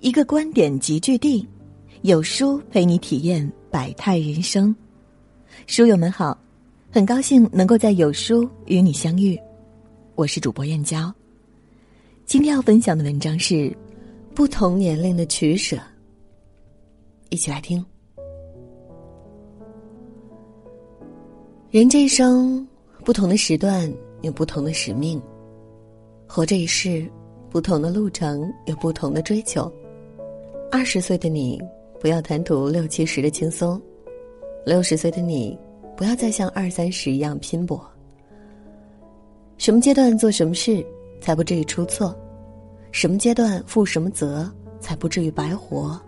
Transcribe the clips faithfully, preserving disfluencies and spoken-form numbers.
一个观点集聚地，有书陪你体验百态人生。书友们好，很高兴能够在有书与你相遇，我是主播燕娇。今天要分享的文章是不同年龄的取舍，一起来听。人这一生，不同的时段有不同的使命，活这一世，不同的路程有不同的追求。二十岁的你，不要贪图六七十的轻松；六十岁的你，不要再像二三十一样拼搏。什么阶段做什么事，才不至于出错；什么阶段负什么责，才不至于白活。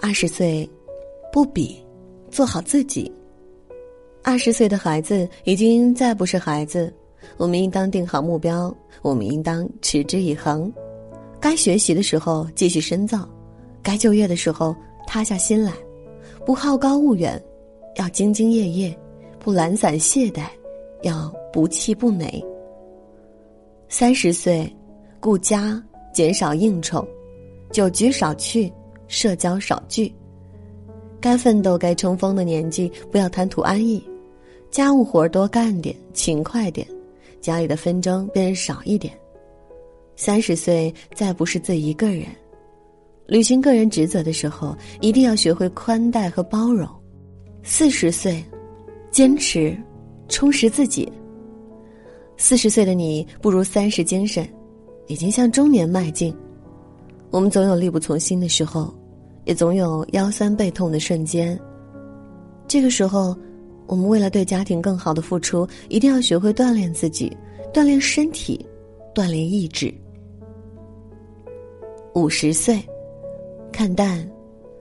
二十岁，不比，做好自己。二十岁的孩子已经再不是孩子，我们应当定好目标，我们应当持之以恒。该学习的时候继续深造，该就业的时候塌下心来，不好高骛远，要兢兢业业，不懒散懈怠，要不气不馁。三十岁，顾家，减少应酬，酒局少去，社交少聚。该奋斗该冲锋的年纪，不要贪图安逸，家务活多干点，勤快点，家里的纷争便少一点。三十岁再不是自己一个人，履行个人职责的时候，一定要学会宽待和包容。四十岁，坚持，充实自己。四十岁的你不如三十精神，已经向中年迈进。我们总有力不从心的时候，也总有腰酸背痛的瞬间。这个时候，我们为了对家庭更好的付出，一定要学会锻炼自己，锻炼身体，锻炼意志。五十岁，看淡，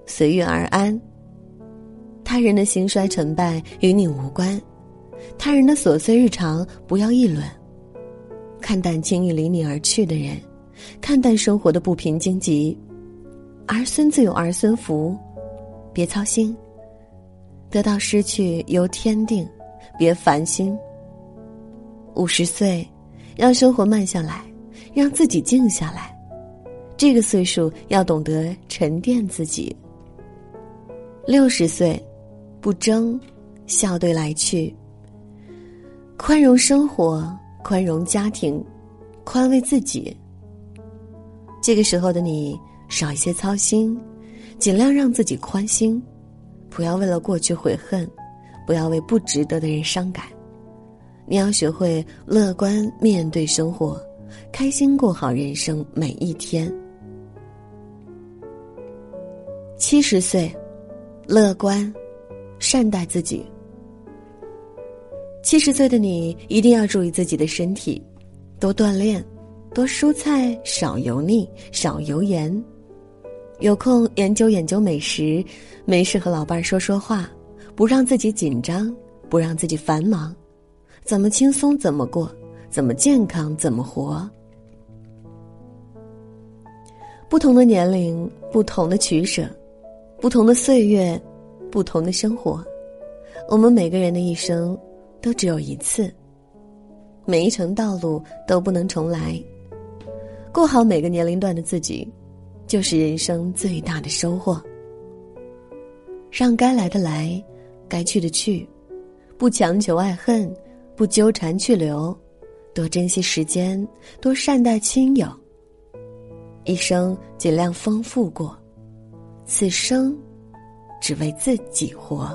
随遇而安。他人的兴衰成败与你无关，他人的琐碎日常不要议论。看淡轻易离你而去的人，看淡生活的不平荆棘。儿孙自有儿孙福，别操心。得到失去由天定，别烦心。五十岁，让生活慢下来，让自己静下来。这个岁数要懂得沉淀自己。六十岁，不争，笑对来去。宽容生活，宽容家庭，宽慰自己。这个时候的你，少一些操心，尽量让自己宽心。不要为了过去悔恨，不要为不值得的人伤感。你要学会乐观面对生活，开心过好人生每一天。七十岁，乐观，善待自己。七十岁的你一定要注意自己的身体，多锻炼，多蔬菜，少油腻，少油盐。有空研究研究美食，没事和老伴说说话，不让自己紧张，不让自己繁忙，怎么轻松怎么过，怎么健康怎么活。不同的年龄，不同的取舍，不同的岁月，不同的生活。我们每个人的一生都只有一次，每一程道路都不能重来。过好每个年龄段的自己，就是人生最大的收获。让该来的来，该去的去，不强求爱恨，不纠缠去留，多珍惜时间，多善待亲友。一生尽量丰富过，此生只为自己活。